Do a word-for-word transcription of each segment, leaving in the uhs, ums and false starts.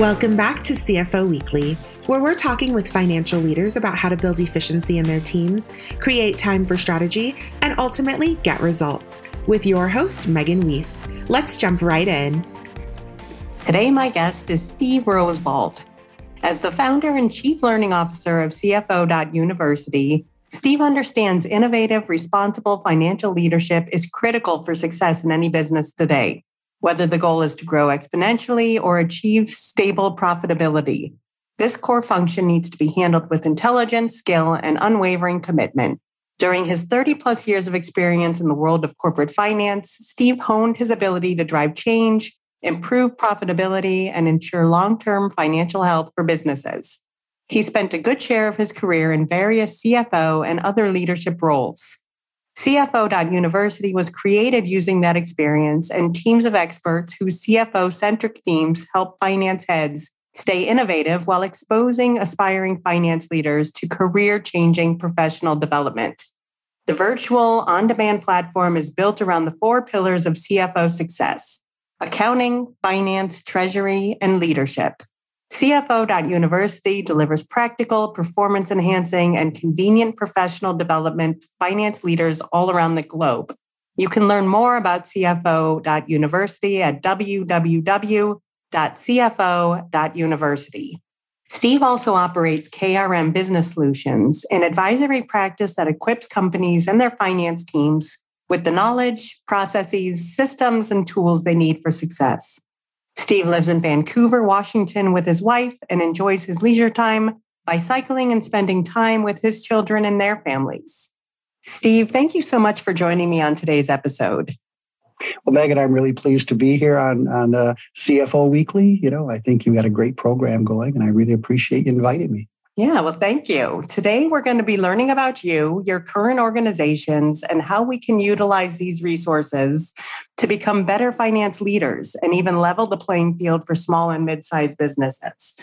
Welcome back to C F O Weekly, where we're talking with financial leaders about how to build efficiency in their teams, create time for strategy, and ultimately get results. With your host, Megan Weiss. Let's jump right in. Today, my guest is Steve Rosenbaum. As the founder and chief learning officer of C F O dot University, Steve understands innovative, responsible financial leadership is critical for success in any business today, whether the goal is to grow exponentially or achieve stable profitability. This core function needs to be handled with intelligence, skill, and unwavering commitment. During his thirty plus years of experience in the world of corporate finance, Steve honed his ability to drive change, improve profitability, and ensure long-term financial health for businesses. He spent a good share of his career in various C F O and other leadership roles. C F O dot University was created using that experience and teams of experts whose C F O-centric themes help finance heads stay innovative while exposing aspiring finance leaders to career-changing professional development. The virtual on-demand platform is built around the four pillars of C F O success: accounting, finance, treasury, and leadership. C F O dot University delivers practical, performance-enhancing, and convenient professional development to finance leaders all around the globe. You can learn more about C F O dot University at w w w dot c f o dot university. Steve also operates K R M Business Solutions, an advisory practice that equips companies and their finance teams with the knowledge, processes, systems, and tools they need for success. Steve lives in Vancouver, Washington with his wife and enjoys his leisure time by cycling and spending time with his children and their families. Steve, thank you so much for joining me on today's episode. Well, Megan, I'm really pleased to be here on, on the C F O Weekly. You know, I think you've got a great program going and I really appreciate you inviting me. Yeah, well, thank you. Today, we're going to be learning about you, your current organizations, and how we can utilize these resources to become better finance leaders and even level the playing field for small and mid-sized businesses.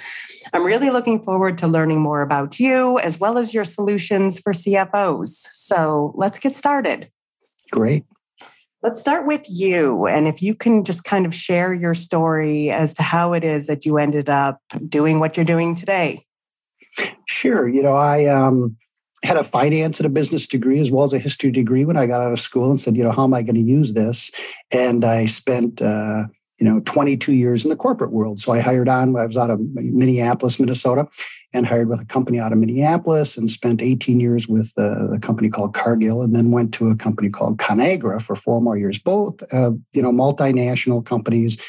I'm really looking forward to learning more about you as well as your solutions for C F Os. So let's get started. Great. Let's start with you. And if you can just kind of share your story as to how it is that you ended up doing what you're doing today. Sure. You know, I um, had a finance and a business degree as well as a history degree when I got out of school and said, you know, how am I going to use this? And I spent, uh, you know, twenty-two years in the corporate world. So I hired on, I was out of Minneapolis, Minnesota, and hired with a company out of Minneapolis and spent eighteen years with a, a company called Cargill and then went to a company called ConAgra for four more years, both, uh, you know, multinational companies.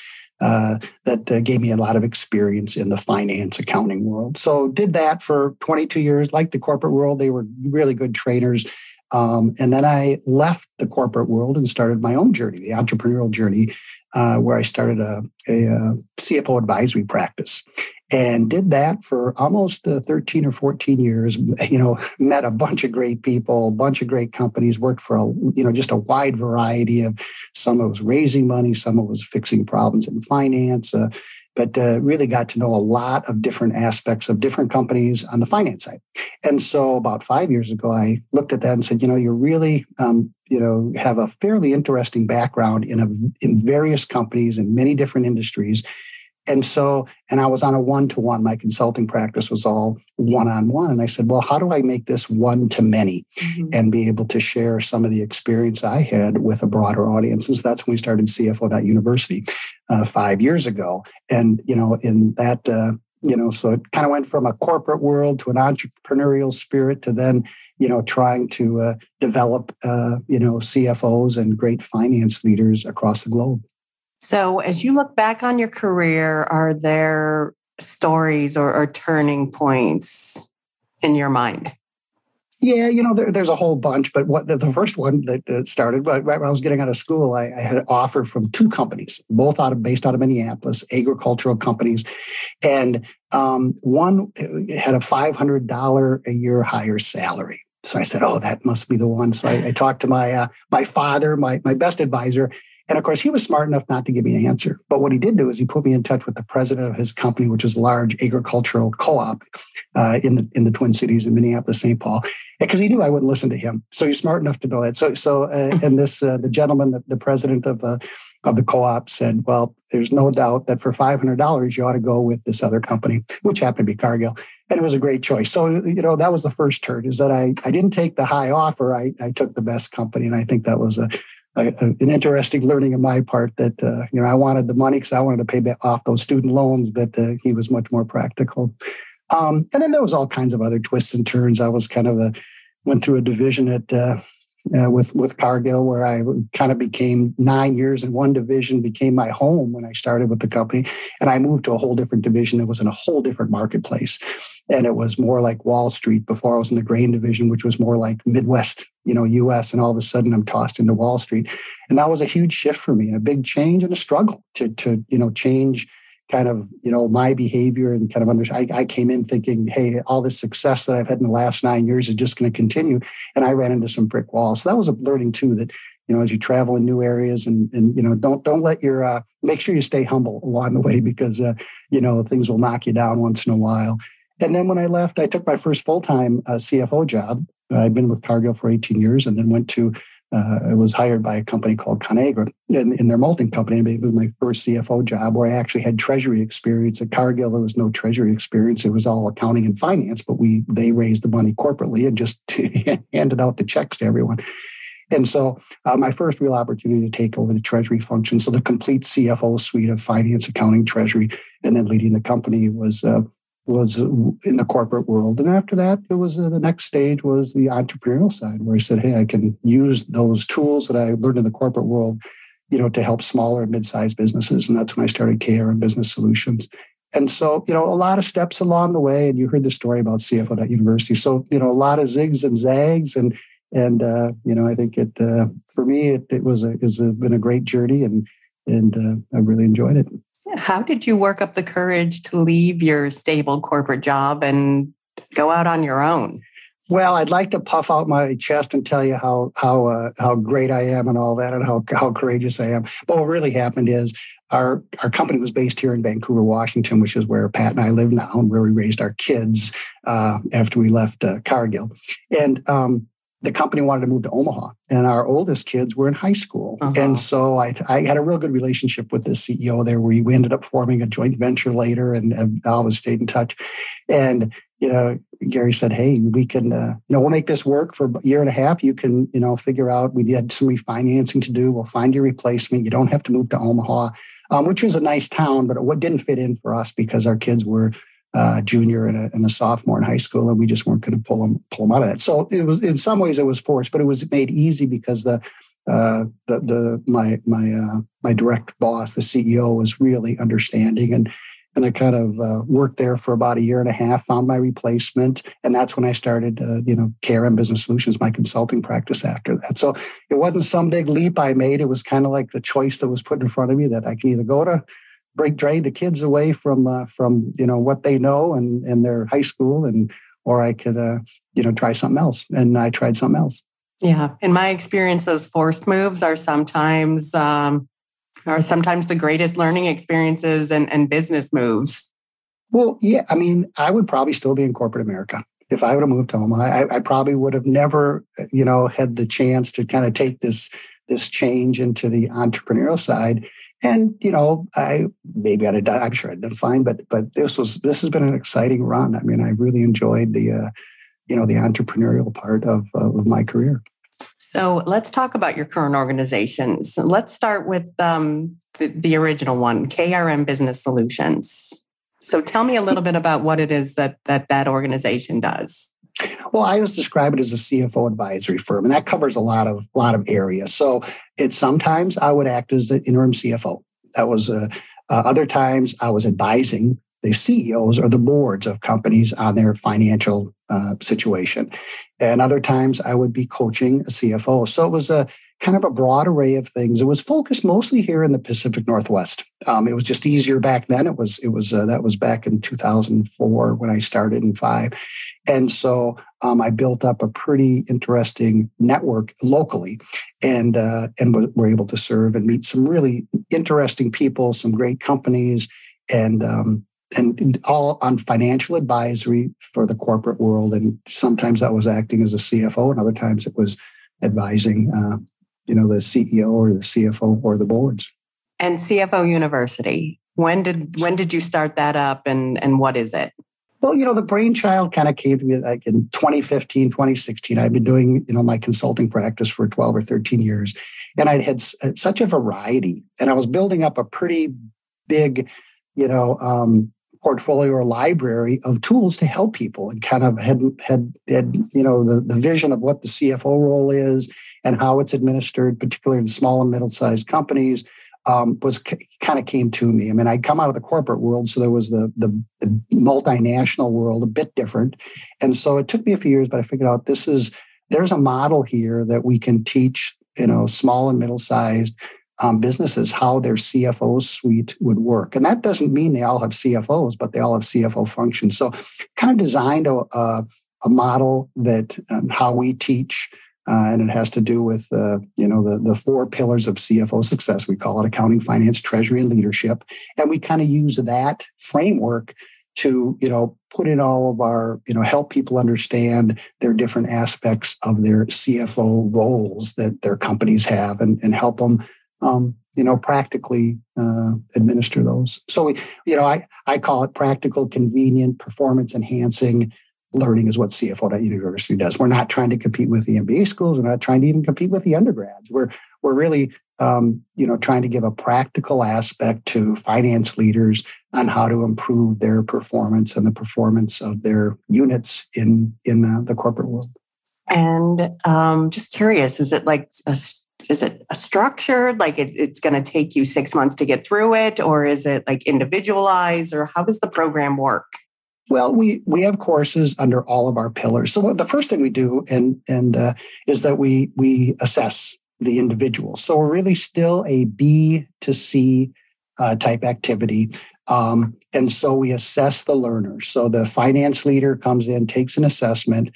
Uh, that uh, gave me a lot of experience in the finance accounting world. So did that for twenty-two years, like the corporate world. They were really good trainers. Um, and then I left the corporate world and started my own journey, the entrepreneurial journey, uh, where I started a, a, a C F O advisory practice and did that for almost uh, thirteen or fourteen years, you know, met a bunch of great people, a bunch of great companies, worked for, a, you know, just a wide variety of, some of it was raising money, some of it was fixing problems in finance, uh, but uh, really got to know a lot of different aspects of different companies on the finance side. And so about five years ago, I looked at that and said, you know, you really, um, you know, have a fairly interesting background in, a, in various companies in many different industries. And so, and I was on a one-to-one, my consulting practice was all one-on-one. And I said, well, how do I make this one-to-many mm-hmm. and be able to share some of the experience I had with a broader audience? And so that's when we started C F O dot University uh, five years ago. And, you know, in that, uh, you know, so it kind of went from a corporate world to an entrepreneurial spirit to then, you know, trying to uh, develop, uh, you know, C F Os and great finance leaders across the globe. So as you look back on your career, are there stories or, or turning points in your mind? Yeah, you know, there, there's a whole bunch. But what the, the first one that uh, started right, right when I was getting out of school, I, I had an offer from two companies, both out of based out of Minneapolis, agricultural companies. And um, one had a five hundred dollars a year higher salary. So I said, oh, that must be the one. So I, I talked to my uh, my father, my my best advisor. And of course, he was smart enough not to give me an answer. But what he did do is he put me in touch with the president of his company, which is a large agricultural co-op uh, in the in the Twin Cities in Minneapolis, Saint Paul, because he knew I wouldn't listen to him. So he's smart enough to know that. So so uh, and this uh, the gentleman, the, the president of uh, of the co-ops said, well, there's no doubt that for five hundred dollars, you ought to go with this other company, which happened to be Cargill. And it was a great choice. So, you know, that was the first hurt, is that I, I didn't take the high offer. I, I took the best company. And I think that was a, a an interesting learning on my part that, uh, you know, I wanted the money because I wanted to pay back off those student loans, but uh, he was much more practical. Um, and then there was all kinds of other twists and turns. I was kind of a, went through a division at, uh, Uh, with with Cargill, where I kind of became nine years in one division, became my home when I started with the company. And I moved to a whole different division that was in a whole different marketplace. And it was more like Wall Street before I was in the grain division, which was more like Midwest, you know, U S. And all of a sudden I'm tossed into Wall Street. And that was a huge shift for me and a big change and a struggle to, to you know, change kind of, you know, my behavior and kind of understand. I, I came in thinking, hey, all this success that I've had in the last nine years is just going to continue. And I ran into some brick walls. So that was a learning too, that, you know, as you travel in new areas and, and you know, don't don't let your, uh, make sure you stay humble along the way because, uh, you know, things will knock you down once in a while. And then when I left, I took my first full-time uh, C F O job. I'd been with Cargill for eighteen years and then went to, Uh, I was hired by a company called ConAgra in, in their molting company. It was my first C F O job where I actually had treasury experience. At Cargill, there was no treasury experience. It was all accounting and finance, but we they raised the money corporately and just handed out the checks to everyone. And so uh, my first real opportunity to take over the treasury function, so the complete C F O suite of finance, accounting, treasury, and then leading the company was uh, was in the corporate world. And after that, it was uh, the next stage was the entrepreneurial side where I said, hey, I can use those tools that I learned in the corporate world, you know, to help smaller and mid-sized businesses. And that's when I started K R M Business Solutions. And so, you know, a lot of steps along the way. And you heard the story about C F O dot University. So, you know, a lot of zigs and zags. And, and uh, you know, I think it, uh, for me, it, it was a, it's a, been a great journey and, and uh, I've really enjoyed it. How did you work up the courage to leave your stable corporate job and go out on your own? Well, I'd like to puff out my chest and tell you how how uh, how great I am and all that and how how courageous I am. But what really happened is our, our company was based here in Vancouver, Washington, which is where Pat and I live now and where we raised our kids uh, after we left uh, Cargill. And um, the company wanted to move to Omaha and our oldest kids were in high school. Uh-huh. And so I, I had a real good relationship with the C E O there. We ended up forming a joint venture later and have always stayed in touch. And, you know, Gary said, hey, we can, uh, you know, we'll make this work for a year and a half. You can, you know, figure out, we had some refinancing to do. We'll find your replacement. You don't have to move to Omaha, um, which was a nice town, but it didn't fit in for us because our kids were Uh, junior and a, and a sophomore in high school, and we just weren't going to pull them pull them out of that. So it was, in some ways, it was forced, but it was made easy because the uh, the, the my my uh, my direct boss, the C E O, was really understanding, and and I kind of uh, worked there for about a year and a half, found my replacement, and that's when I started, uh, you know, K R M Business Solutions, my consulting practice. After that, so it wasn't some big leap I made. It was kind of like the choice that was put in front of me that I can either go to. Break drain the kids away from uh, from you know what they know and, and their high school, and or I could uh, you know try something else, and I tried something else. Yeah, in my experience, those forced moves are sometimes um, are sometimes the greatest learning experiences and, and business moves. Well, yeah, I mean, I would probably still be in corporate America if I would have moved home. I, I probably would have never you know had the chance to kind of take this this change into the entrepreneurial side. And, you know, I maybe I'd have done, I'm sure I'd done fine, but but this was this has been an exciting run. I mean, I really enjoyed the, uh, you know, the entrepreneurial part of, uh, of my career. So let's talk about your current organizations. Let's start with um, the, the original one, K R M Business Solutions. So tell me a little bit about what it is that that, that organization does. Well, I always describe it as a C F O advisory firm, and that covers a lot of lot of areas. So it sometimes I would act as the interim C F O. That was uh, uh, other times I was advising the C E Os or the boards of companies on their financial uh, situation, and other times I would be coaching a C F O. So it was a kind of a broad array of things. It was focused mostly here in the Pacific Northwest. Um, it was just easier back then. It was it was uh, that was back in two thousand four when I started in five, and so um, I built up a pretty interesting network locally, and uh, and w- were able to serve and meet some really interesting people, some great companies, and um, and all on financial advisory for the corporate world. And sometimes that was acting as a C F O, and other times it was advising. Uh, you know, the C E O or the C F O or the boards. And C F O University, when did when did you start that up, and, and what is it? Well, you know, the brainchild kind of came to me like in twenty fifteen, twenty sixteen. I've been doing, you know, my consulting practice for twelve or thirteen years. And I had such a variety. And I was building up a pretty big, you know, um, portfolio or library of tools to help people, and kind of had, had, had you know, the, the vision of what the C F O role is and how it's administered, particularly in small and middle-sized companies. Um, was c- kind of came to me. I mean, I'd come out of the corporate world, so there was the, the the multinational world, a bit different. And so it took me a few years, but I figured out this is there's a model here that we can teach, you know, small and middle-sized um, businesses how their C F O suite would work. And that doesn't mean they all have C F Os, but they all have C F O functions. So kind of designed a a, a model that um, how we teach. Uh, and it has to do with, uh, you know, the, the four pillars of C F O success. We call it accounting, finance, treasury, and leadership. And we kind of use that framework to, you know, put in all of our, you know, help people understand their different aspects of their C F O roles that their companies have, and, and help them, um, you know, practically uh, administer those. So, we, you know, I, I call it practical, convenient, performance enhancing learning is what C F O dot University does. We're not trying to compete with the M B A schools. We're not trying to even compete with the undergrads. We're we're really um, you know trying to give a practical aspect to finance leaders on how to improve their performance and the performance of their units in in the, the corporate world. And um, just curious, is it like a, is it a structured, like it, it's going to take you six months to get through it, or is it like individualized, or how does the program work? Well, we we have courses under all of our pillars. So the first thing we do and and uh, is that we we assess the individual. So we're really still a B to C uh, type activity, um, and so we assess the learner. So the finance leader comes in, takes an assessment,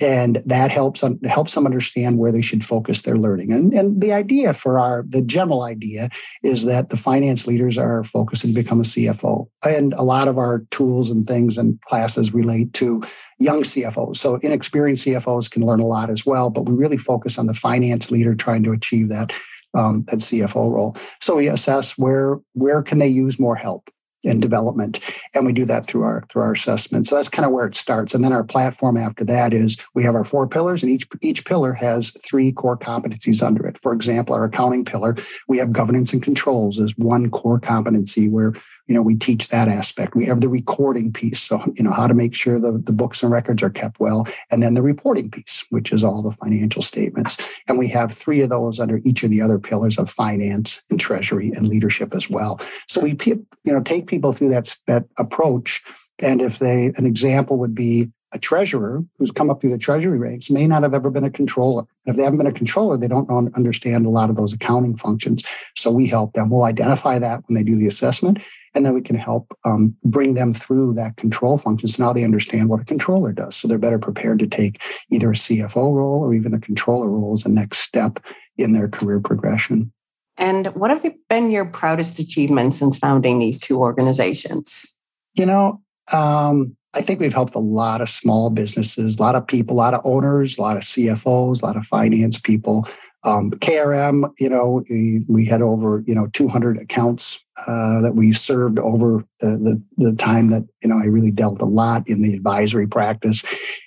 and that helps um, helps them understand where they should focus their learning. And and the idea for our the general idea is that the finance leaders are focusing to become a C F O. And a lot of our tools and things and classes relate to young C F Os. So inexperienced C F Os can learn a lot as well, but we really focus on the finance leader trying to achieve that um, that C F O role. So we assess where where can they use more help and development. And we do that through our through our assessment. So that's kind of where it starts. And then our platform after that is we have our four pillars, and each each pillar has three core competencies under it. For example, our accounting pillar, we have governance and controls as one core competency where, you know, we teach that aspect. We have the recording piece. So, you know, how to make sure the, the books and records are kept well. And then the reporting piece, which is all the financial statements. And we have three of those under each of the other pillars of finance and treasury and leadership as well. So we, you know, take people through that, that approach. And if they, an example would be a treasurer who's come up through the treasury ranks may not have ever been a controller. And if they haven't been a controller, they don't understand a lot of those accounting functions. So we help them. We'll identify that when they do the assessment, and then we can help um, bring them through that control function. So now they understand what a controller does. So they're better prepared to take either a C F O role or even a controller role as a next step in their career progression. And what have been your proudest achievements since founding these two organizations? You know, um, I think we've helped a lot of small businesses, a lot of people, a lot of owners, a lot of C F Os, a lot of finance people. Um, K R M, you know, we, we had over, you know, two hundred accounts uh, that we served over the, the, the time that, you know, I really dealt a lot in the advisory practice.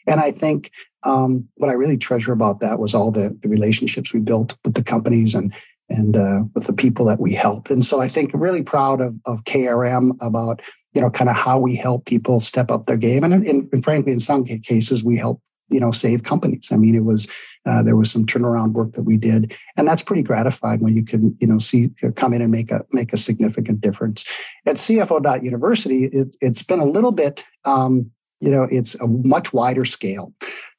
And I think um, what I really treasure about that was all the, the relationships we built with the companies and and uh, with the people that we helped. And so I think really proud of, of K R M about, you know, kind of how we help people step up their game. And, and, and frankly, in some cases, we help, you know, save companies. I mean, it was, uh, there was some turnaround work that we did. And that's pretty gratifying when you can, you know, see, come in and make a, make a significant difference. At C F O dot University, it, it's been a little bit, um, you know, it's a much wider scale.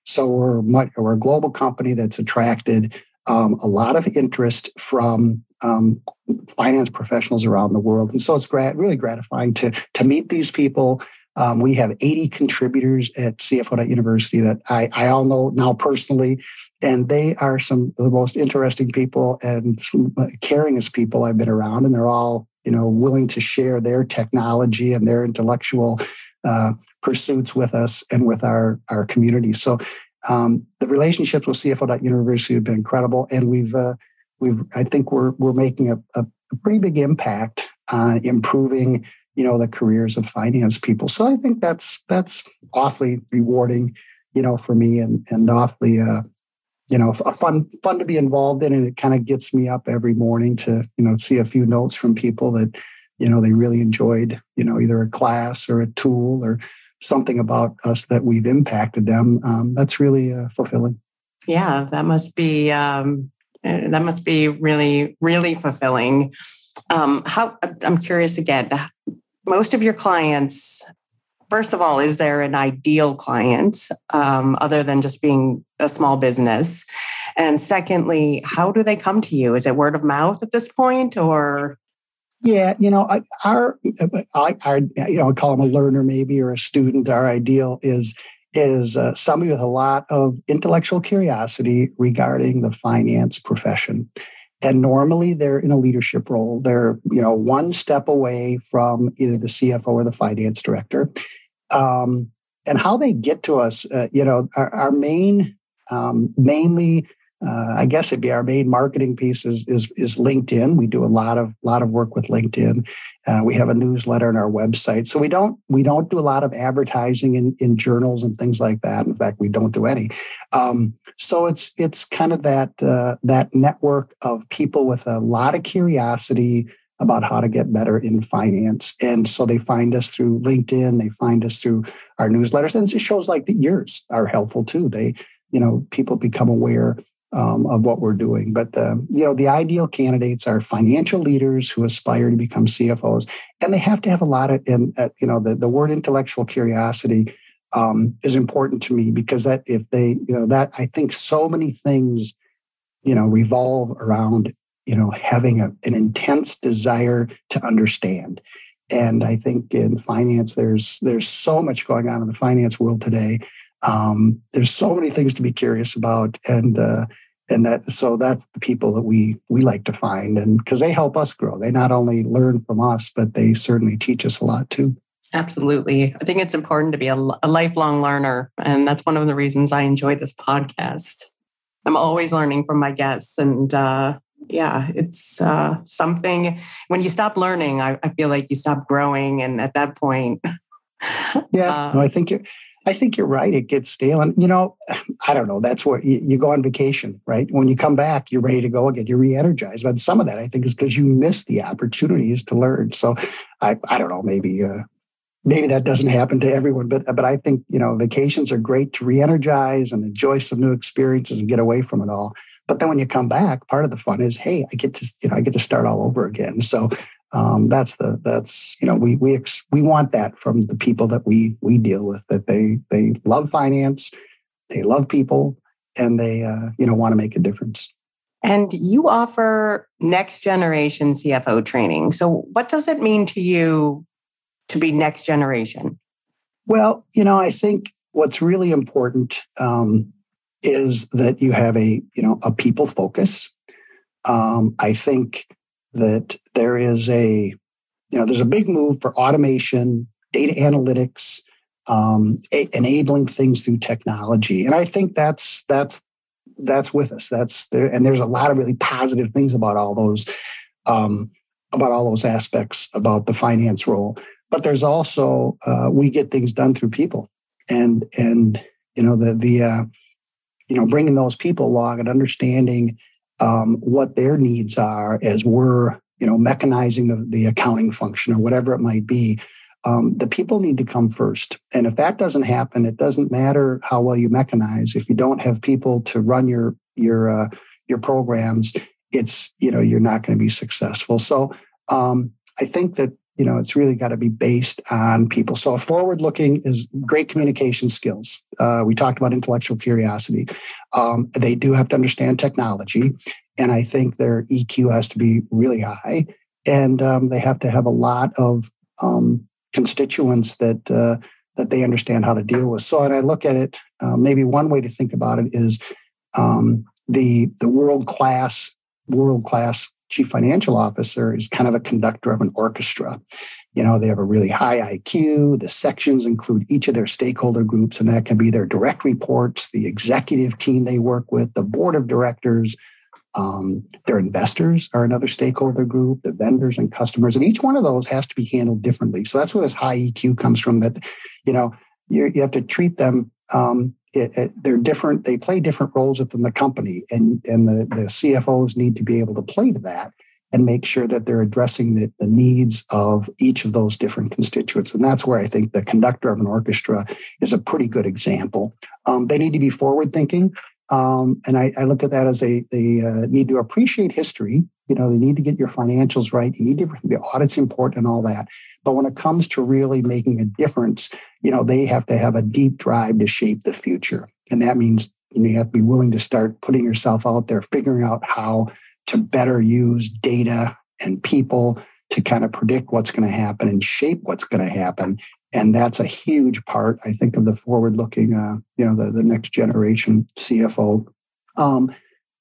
So we're, much, we're a global company that's attracted Um, a lot of interest from um, finance professionals around the world. And so it's grat- really gratifying to, to meet these people. Um, we have eighty contributors at C F O dot University that I, I all know now personally, and they are some of the most interesting people and some uh, caringest people I've been around. And they're all, you know, willing to share their technology and their intellectual uh, pursuits with us and with our, our community. So Um, the relationships with C F O dot University have been incredible, and we've, uh, we've. I think we're we're making a, a, a pretty big impact on improving, you know, the careers of finance people. So I think that's that's awfully rewarding, you know, for me, and and awfully, uh, you know, a fun fun to be involved in. And it kind of gets me up every morning to, you know, see a few notes from people that, you know, they really enjoyed, you know, either a class or a tool or something about us that we've impacted them. Um, that's really uh, fulfilling. Yeah, that must be um, that must be really, really fulfilling. Um, how I'm curious again, most of your clients, first of all, is there an ideal client um, other than just being a small business? And secondly, how do they come to you? Is it word of mouth at this point, or? Yeah, you know, our, our you know, I call them a learner maybe, or a student. Our ideal is is uh, somebody with a lot of intellectual curiosity regarding the finance profession. And normally they're in a leadership role. They're, you know, one step away from either the C F O or the finance director. Um, and how they get to us, uh, you know, our, our main, um, mainly, uh, I guess it'd be our main marketing piece is, is is LinkedIn. We do a lot of lot of work with LinkedIn. Uh, we have a newsletter on our website, so we don't we don't do a lot of advertising in, in journals and things like that. In fact, we don't do any. Um, so it's it's kind of that uh, that network of people with a lot of curiosity about how to get better in finance, and so they find us through LinkedIn. They find us through our newsletters, and shows like yours are helpful too. They, you know, people become aware Um, of what we're doing. But, uh, you know, the ideal candidates are financial leaders who aspire to become C F Os. And they have to have a lot of, and uh, you know, the, the word intellectual curiosity um, is important to me, because that if they, you know, that I think so many things, you know, revolve around, you know, having a, an intense desire to understand. And I think in finance, there's there's so much going on in the finance world today. Um, there's so many things to be curious about, and uh, and that so that's the people that we we like to find, and because they help us grow. They not only learn from us, but they certainly teach us a lot too. Absolutely, I think it's important to be a, a lifelong learner, and that's one of the reasons I enjoy this podcast. I'm always learning from my guests, and uh, yeah, it's uh, something. When you stop learning, I, I feel like you stop growing, and at that point, yeah, um, no, I think you. I think you're right. It gets stale. And, you know, I don't know. That's where you, you go on vacation, right? When you come back, you're ready to go again. You're re-energized. But some of that, I think, is because you miss the opportunities to learn. So I, I don't know, maybe uh, maybe that doesn't happen to everyone. But but I think, you know, vacations are great to re-energize and enjoy some new experiences and get away from it all. But then when you come back, part of the fun is, hey, I get to, you know, I get to start all over again. So Um, that's the that's you know we we ex- we want that from the people that we we deal with, that they they love finance, they love people, and they uh, you know want to make a difference. And you offer next generation C F O training. So what does it mean to you to be next generation? Well, you know, I think what's really important um, is that you have a you know a people focus. Um, I think. That there is a, you know, there's a big move for automation, data analytics, um, a- enabling things through technology, and I think that's that's that's with us. That's there, and there's a lot of really positive things about all those, um, about all those aspects about the finance role. But there's also uh, we get things done through people, and and you know the the uh, you know bringing those people along and understanding. Um, what their needs are as we're, you know, mechanizing the, the accounting function or whatever it might be, um, the people need to come first. And if that doesn't happen, it doesn't matter how well you mechanize. If you don't have people to run your your uh, your programs, it's, you know, you're not going to be successful. So um, I think that, you know, it's really got to be based on people. So forward-looking is great communication skills. Uh, we talked about intellectual curiosity. Um, they do have to understand technology. And I think their E Q has to be really high. And um, they have to have a lot of um, constituents that uh, that they understand how to deal with. So when I look at it, uh, maybe one way to think about it is um, the the world-class, world-class Chief Financial Officer is kind of a conductor of an orchestra. You know, they have a really high I Q. The sections include each of their stakeholder groups, and that can be their direct reports, the executive team they work with, the board of directors, Um, their investors are another stakeholder group, the vendors and customers, and each one of those has to be handled differently. So that's where this high E Q comes from, that, you know, you, you have to treat them. Um, it, it, they're different. They play different roles within the company, and, and the, the C F Os need to be able to play to that and make sure that they're addressing the, the needs of each of those different constituents. And that's where I think the conductor of an orchestra is a pretty good example. Um, they need to be forward-thinking. Um, and I, I look at that as they, they uh, need to appreciate history. You know, they need to get your financials right. You need to, the audit's important and all that. But when it comes to really making a difference, you know, they have to have a deep drive to shape the future. And that means you, know, you have to be willing to start putting yourself out there, figuring out how to better use data and people to kind of predict what's going to happen and shape what's going to happen. And that's a huge part, I think, of the forward-looking, uh, you know, the, the next generation C F O. Um,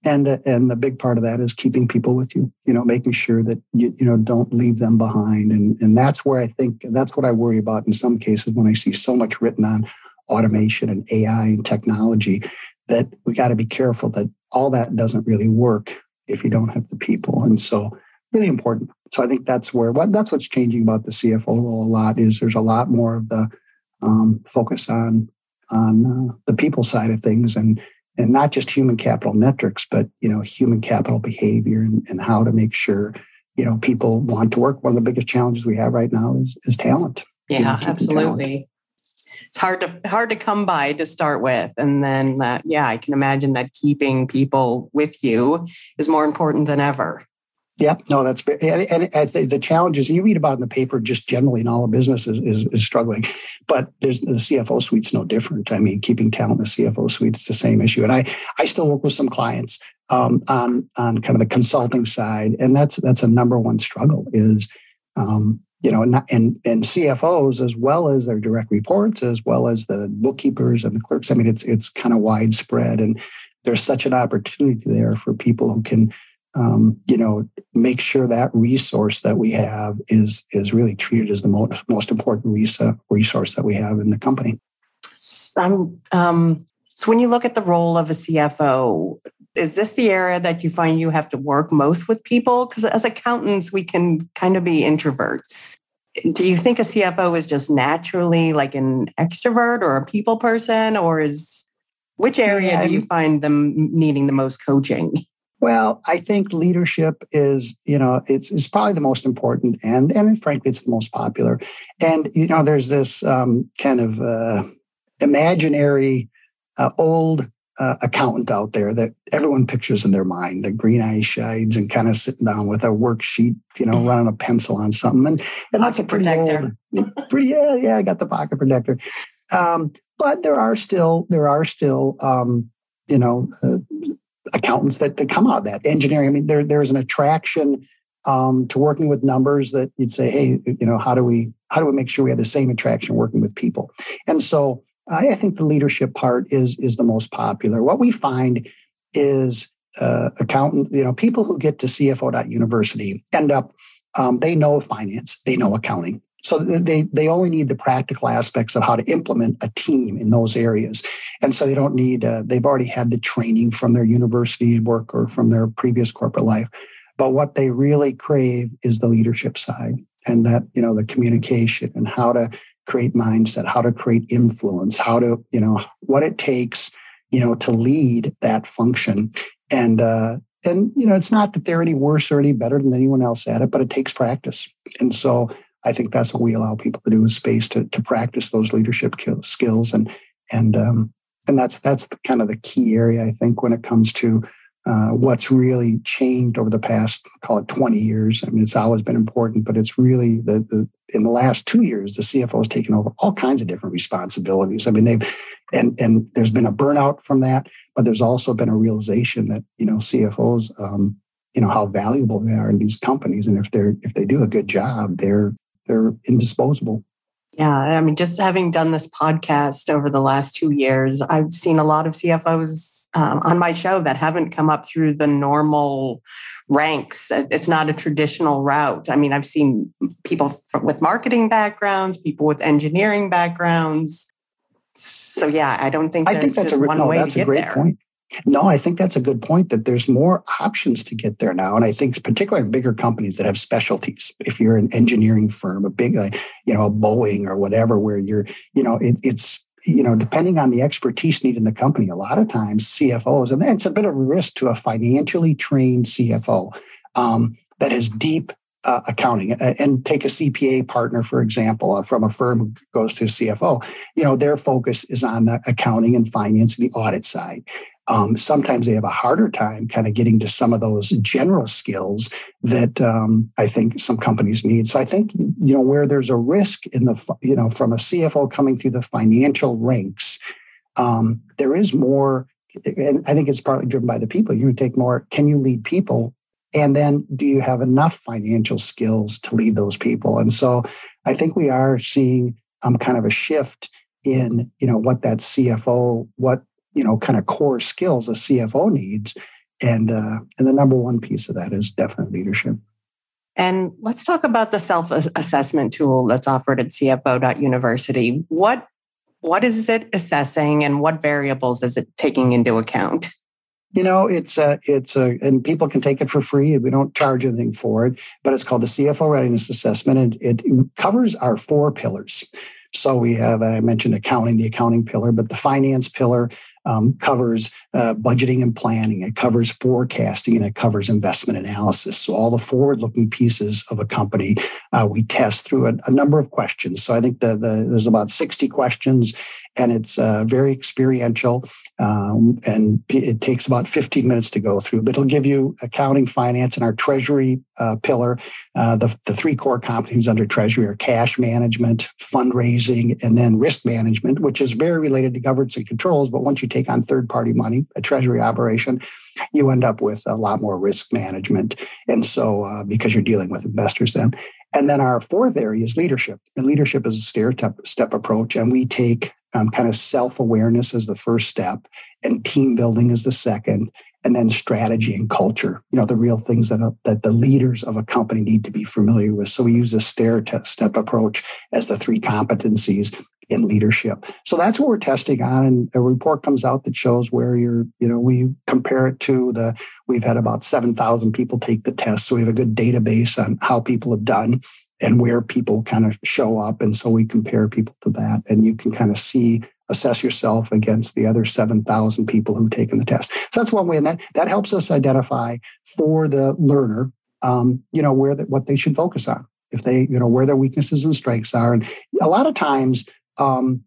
and and the big part of that is keeping people with you, you know, making sure that, you, you know, don't leave them behind. And, and that's where I think, that's what I worry about in some cases when I see so much written on automation and A I and technology, that we got to be careful that all that doesn't really work if you don't have the people. And so really important. So I think that's where what that's what's changing about the C F O role a lot, is there's a lot more of the um, focus on on uh, the people side of things, and and not just human capital metrics, but you know human capital behavior and, and how to make sure you know people want to work. One of the biggest challenges we have right now is is talent. Yeah, you know, absolutely. Talent. It's hard to hard to come by to start with, and then uh, yeah, I can imagine that keeping people with you is more important than ever. Yeah, no, that's and, and I think the challenges you read about in the paper, just generally in all of business, is, is, is struggling. But there's the C F O suite's no different. I mean, keeping talent in the C F O suite is the same issue. And I, I still work with some clients um, on on kind of the consulting side, and that's that's a number one struggle is, um, you know, and, and and C F Os as well as their direct reports, as well as the bookkeepers and the clerks. I mean, it's it's kind of widespread, and there's such an opportunity there for people who can. Um, you know, make sure that resource that we have is is really treated as the most, most important resource that we have in the company. Um, um, so when you look at the role of a C F O, is this the area that you find you have to work most with people? Because as accountants, we can kind of be introverts. Do you think a C F O is just naturally like an extrovert or a people person? Or is which area yeah, do you find them needing the most coaching? Well, I think leadership is, you know, it's, it's probably the most important, and and frankly, it's the most popular. And, you know, there's this um, kind of uh, imaginary uh, old uh, accountant out there that everyone pictures in their mind, the green eye shades and kind of sitting down with a worksheet, you know, mm-hmm. running a pencil on something. And, and that's a pretty protector. Old, pretty, yeah, yeah, I got the pocket protector. Um, but there are still, there are still, um, you know, uh, accountants that, that come out of that engineering. I mean, there there's an attraction um, to working with numbers that you'd say, hey, you know, how do we how do we make sure we have the same attraction working with people? And so I, I think the leadership part is is the most popular. What we find is uh, accountant, you know, people who get to C F O dot University end up um, they know finance, they know accounting, so they they only need the practical aspects of how to implement a team in those areas. And so they don't need, uh, they've already had the training from their university work or from their previous corporate life. But what they really crave is the leadership side, and that, you know, the communication and how to create mindset, how to create influence, how to, you know, what it takes, you know, to lead that function. And, uh, and, you know, it's not that they're any worse or any better than anyone else at it, but it takes practice. And so I think that's what we allow people to do, is space to, to practice those leadership skills. And, and, um, And that's that's the, kind of the key area, I think, when it comes to uh, what's really changed over the past, call it twenty years. I mean, it's always been important, but it's really, the, the in the last two years, the C F O has taken over all kinds of different responsibilities. I mean, they've and and there's been a burnout from that, but there's also been a realization that, you know, C F Os, um, you know, how valuable they are in these companies, and if they're if they do a good job, they're they're indisposable. Yeah, I mean, just having done this podcast over the last two years, I've seen a lot of C F Os um, on my show that haven't come up through the normal ranks. It's not a traditional route. I mean, I've seen people with marketing backgrounds, people with engineering backgrounds. So yeah, I don't think there's I think that's just a, one no, way that's to a get great there. Point. No, I think that's a good point, that there's more options to get there now. And I think particularly in bigger companies that have specialties, if you're an engineering firm, a big, you know, a Boeing or whatever, where you're, you know, it, it's, you know, depending on the expertise needed in the company, a lot of times C F Os, and that's a bit of a risk to a financially trained C F O um, that has deep uh, accounting. And take a C P A partner, for example, uh, from a firm who goes to a C F O, you know, their focus is on the accounting and finance, the audit side. Um, sometimes they have a harder time kind of getting to some of those general skills that um, I think some companies need. So I think, you know, where there's a risk in the, you know, from a C F O coming through the financial ranks, um, there is more, and I think it's partly driven by the people. You take more, can you lead people? And then do you have enough financial skills to lead those people? And so I think we are seeing um, kind of a shift in, you know, what that C F O, what, you know, kind of core skills a C F O needs. And uh, and the number one piece of that is definite leadership. And let's talk about the self-assessment tool that's offered at C F O dot University. What, what is it assessing and what variables is it taking into account? You know, it's a, it's a, and people can take it for free. We don't charge anything for it, but it's called the C F O Readiness Assessment, and it covers our four pillars. So we have, I mentioned accounting, the accounting pillar, but the finance pillar um, covers uh, budgeting and planning. It covers forecasting, and it covers investment analysis. So all the forward-looking pieces of a company, uh, we test through a, a number of questions. So I think the, the, there's about sixty questions, and it's uh, very experiential, um, and it takes about fifteen minutes to go through. But it'll give you accounting, finance, and our treasury uh, pillar. Uh, the, the three core competencies under treasury are cash management, fundraising, and then risk management, which is very related to governance and controls. But once you take on third-party money, a treasury operation, you end up with a lot more risk management. And so uh, because you're dealing with investors then. And then our fourth area is leadership. And leadership is a stair-step approach. And we take um, kind of self-awareness as the first step, and team building as the second, and then strategy and culture, you know, the real things that, uh, that the leaders of a company need to be familiar with. So we use a stair-step approach as the three competencies in leadership. So that's what we're testing on. And a report comes out that shows where you're, you know, we compare it to the, we've had about seven thousand people take the test. So we have a good database on how people have done and where people kind of show up. And so we compare people to that. And you can kind of see, assess yourself against the other seven thousand people who've taken the test. So that's one way. And that, that helps us identify for the learner, um, you know, where that, what they should focus on, if they, you know, where their weaknesses and strengths are. And a lot of times, Um,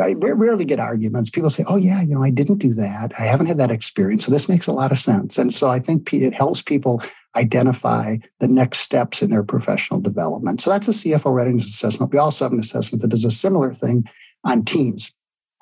I rarely get arguments. People say, oh, yeah, you know, I didn't do that. I haven't had that experience. So this makes a lot of sense. And so I think it helps people identify the next steps in their professional development. So that's a C F O readiness assessment. We also have an assessment that does a similar thing on teams.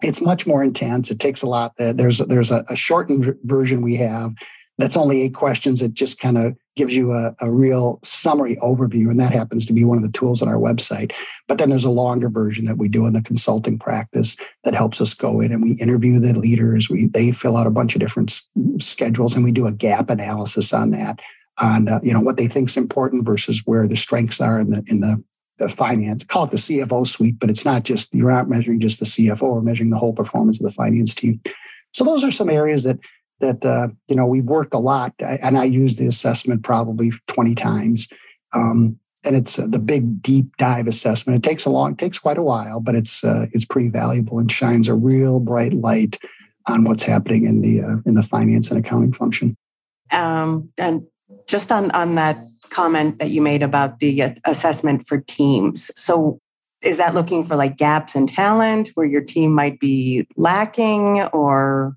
It's much more intense. It takes a lot. There's, there's a, a shortened version we have that's only eight questions. It just kind of gives you a, a real summary overview, and that happens to be one of the tools on our website. But then there's a longer version that we do in the consulting practice that helps us go in and we interview the leaders. We they fill out a bunch of different schedules, and we do a gap analysis on that, on uh, you know what they think is important versus where the strengths are in the in the, the finance. Call it the C F O suite, but it's not just, you're not measuring just the C F O, we're measuring the whole performance of the finance team. So those are some areas that. That, uh, you know, we've worked a lot, and I use the assessment probably twenty times. Um, and it's the big deep dive assessment. It takes a long, takes quite a while, but it's uh, it's pretty valuable and shines a real bright light on what's happening in the uh, in the finance and accounting function. Um, and just on, on that comment that you made about the assessment for teams. So is that looking for like gaps in talent where your team might be lacking, or...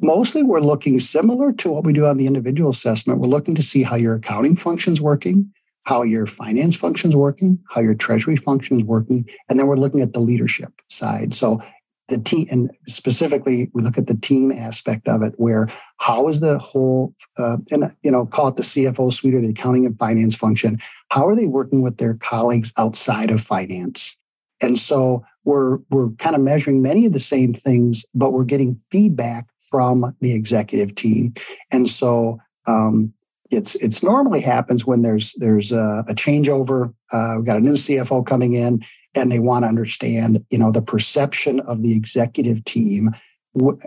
Mostly we're looking similar to what we do on the individual assessment. We're looking to see how your accounting function's working, how your finance function's working, how your treasury function's working. And then we're looking at the leadership side. So the team, and specifically we look at the team aspect of it, where how is the whole, uh, and you know, call it the C F O suite or the accounting and finance function, how are they working with their colleagues outside of finance? And so we're we're kind of measuring many of the same things, but we're getting feedback from the executive team. And so um, it's it's normally happens when there's there's a, a changeover. Uh, we've got a new C F O coming in, and they want to understand, you know, the perception of the executive team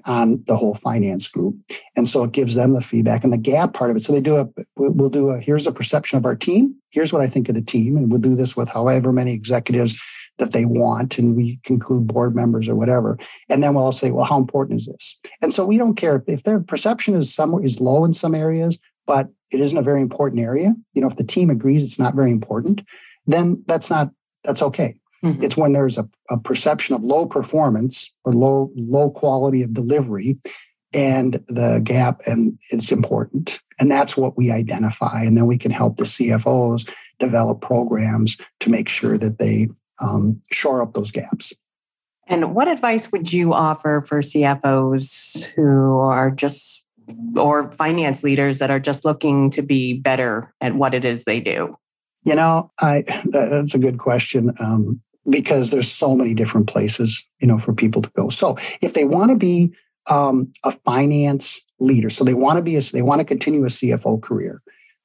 on the whole finance group. And so it gives them the feedback and the gap part of it. So they do a, we'll do a, here's a perception of our team. Here's what I think of the team. And we'll do this with however many executives that they want. And we include board members or whatever. And then we'll all say, well, how important is this? And so we don't care if, if their perception is some, is low in some areas, but it isn't a very important area. You know, if the team agrees it's not very important, then that's not, that's okay. Mm-hmm. It's when there's a, a perception of low performance or low low quality of delivery and the gap, and it's important. And that's what we identify. And then we can help the C F Os develop programs to make sure that they um, shore up those gaps. And what advice would you offer for C F Os who are just, or finance leaders that are just looking to be better at what it is they do? You know, I that's a good question. Um, Because there's so many different places, you know, for people to go. So if they want to be um, a finance leader, so they want to be, a, they want to continue a C F O career.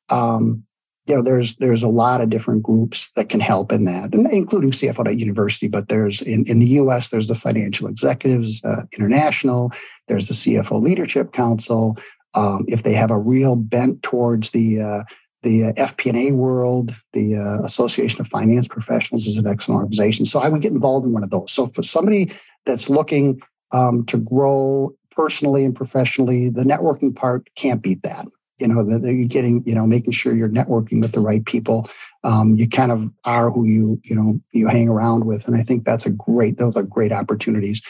Um, you know, there's there's a lot of different groups that can help in that, including C F O dot University. But there's in, in the U S, there's the Financial Executives uh, International. There's the C F O Leadership Council. Um, if they have a real bent towards the uh, The F P and A world, the uh, Association of Finance Professionals is an excellent organization. So I would get involved in one of those. So for somebody that's looking um, to grow personally and professionally, the networking part can't beat that. You know, that you're getting, you know, making sure you're networking with the right people. Um, you kind of are who you, you know, you hang around with. And I think that's a great, those are great opportunities.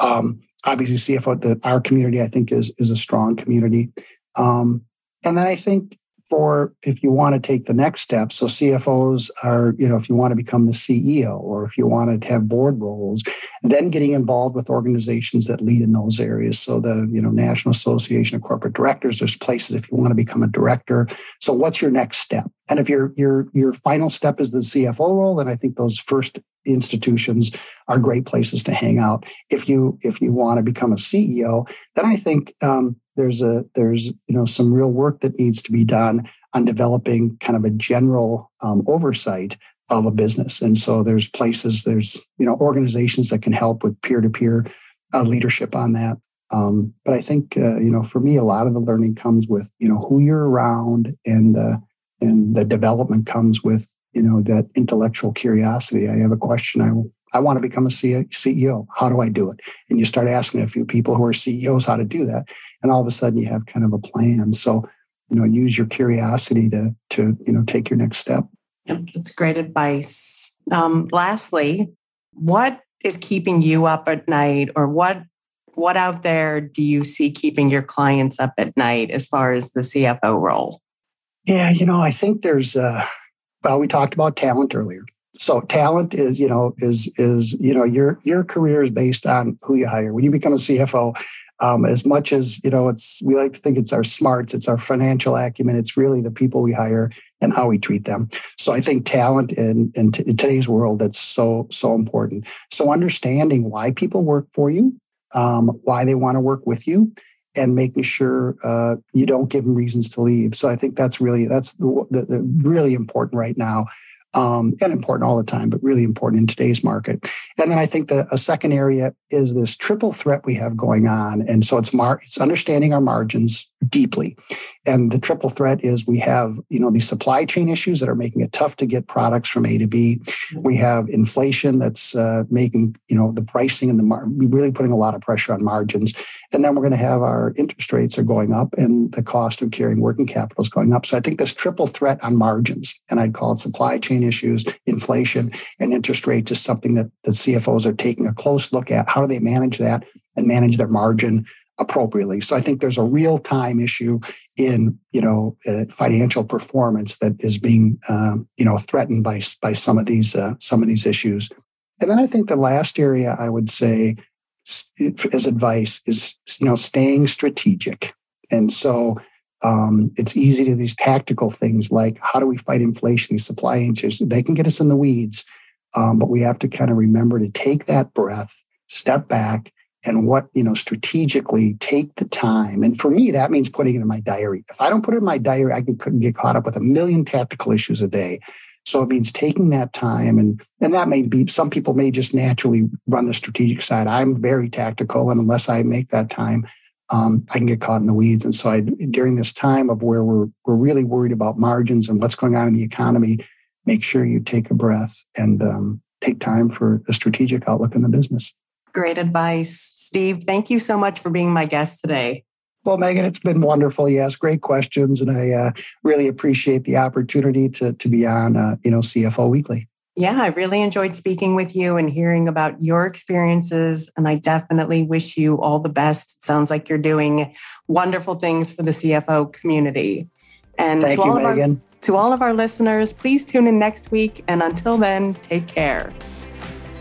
Um, obviously, C F O, the, our community, I think, is, is a strong community. Um, and then I think, for if you want to take the next step, so C F Os are, you know, if you want to become the C E O or if you want to have board roles, then getting involved with organizations that lead in those areas. So the, you know, National Association of Corporate Directors, there's places if you want to become a director. So what's your next step? And if your your your final step is the C F O role, then I think those first institutions are great places to hang out. If you if you want to become a C E O, then I think um, there's a there's you know some real work that needs to be done on developing kind of a general um, oversight of a business. And so there's places there's you know organizations that can help with peer-to-peer uh, leadership on that. Um, but I think uh, you know for me, a lot of the learning comes with you know who you're around, and uh, and the development comes with. You know, that intellectual curiosity. I have a question. I, I want to become a C E O. How do I do it? And you start asking a few people who are C E Os how to do that. And all of a sudden you have kind of a plan. So, you know, use your curiosity to, to you know, take your next step. Yep, that's great advice. Um, lastly, what is keeping you up at night, or what what out there do you see keeping your clients up at night as far as the C F O role? Yeah, you know, I think there's... Uh, Well, we talked about talent earlier. So talent is, you know, is, is, you know, your, your career is based on who you hire. When you become a C F O, um, as much as, you know, it's, we like to think it's our smarts, it's our financial acumen. It's really the people we hire and how we treat them. So I think talent in, in, t- in today's world, that's so, so important. So understanding why people work for you, um, why they want to work with you, and making sure uh, you don't give them reasons to leave. So I think that's really that's the, the, the really important right now, um, and important all the time, but really important in today's market. And then I think the a second area is this triple threat we have going on. And so it's mar- it's understanding our margins deeply. And the triple threat is we have you know these supply chain issues that are making it tough to get products from A to B. We have inflation that's uh, making you know the pricing and the mar- really putting a lot of pressure on margins. And then we're going to have our interest rates are going up and the cost of carrying working capital is going up. So I think this triple threat on margins, and I'd call it supply chain issues, inflation, and interest rates, is something that the C F Os are taking a close look at. How do they manage that and manage their margin appropriately? So I think there's a real-time issue in you know uh, financial performance that is being um, you know threatened by by some of these uh, some of these issues. And then I think the last area I would say as advice is you know staying strategic. And so um, it's easy to do these tactical things like how do we fight inflation, supply chains. They can get us in the weeds, um, but we have to kind of remember to take that breath, step back. And what, you know, strategically take the time. And for me, that means putting it in my diary. If I don't put it in my diary, I can, couldn't get caught up with a million tactical issues a day. So it means taking that time, and and that may be, some people may just naturally run the strategic side. I'm very tactical, and unless I make that time, um, I can get caught in the weeds. And so I, during this time of where we're we're really worried about margins and what's going on in the economy, make sure you take a breath and um, take time for a strategic outlook in the business. Great advice, Steve. Thank you so much for being my guest today. Well, Megan, it's been wonderful. You asked great questions, and I uh, really appreciate the opportunity to to be on, uh, you know, C F O Weekly. Yeah, I really enjoyed speaking with you and hearing about your experiences, and I definitely wish you all the best. It sounds like you're doing wonderful things for the C F O community. And thank you, Megan. Our, to all of our listeners, please tune in next week, and until then, take care.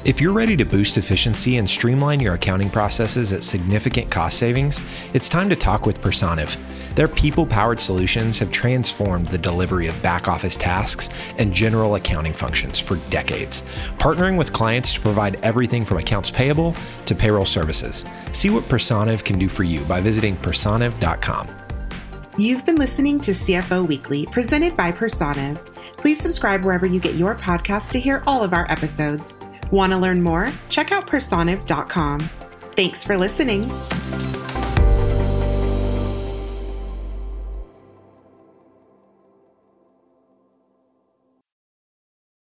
If you're ready to boost efficiency and streamline your accounting processes at significant cost savings, it's time to talk with Personiv. Their people-powered solutions have transformed the delivery of back-office tasks and general accounting functions for decades, partnering with clients to provide everything from accounts payable to payroll services. See what Personiv can do for you by visiting personiv dot com. You've been listening to C F O Weekly, presented by Personiv. Please subscribe wherever you get your podcasts to hear all of our episodes. Want to learn more? Check out personiv dot com. Thanks for listening.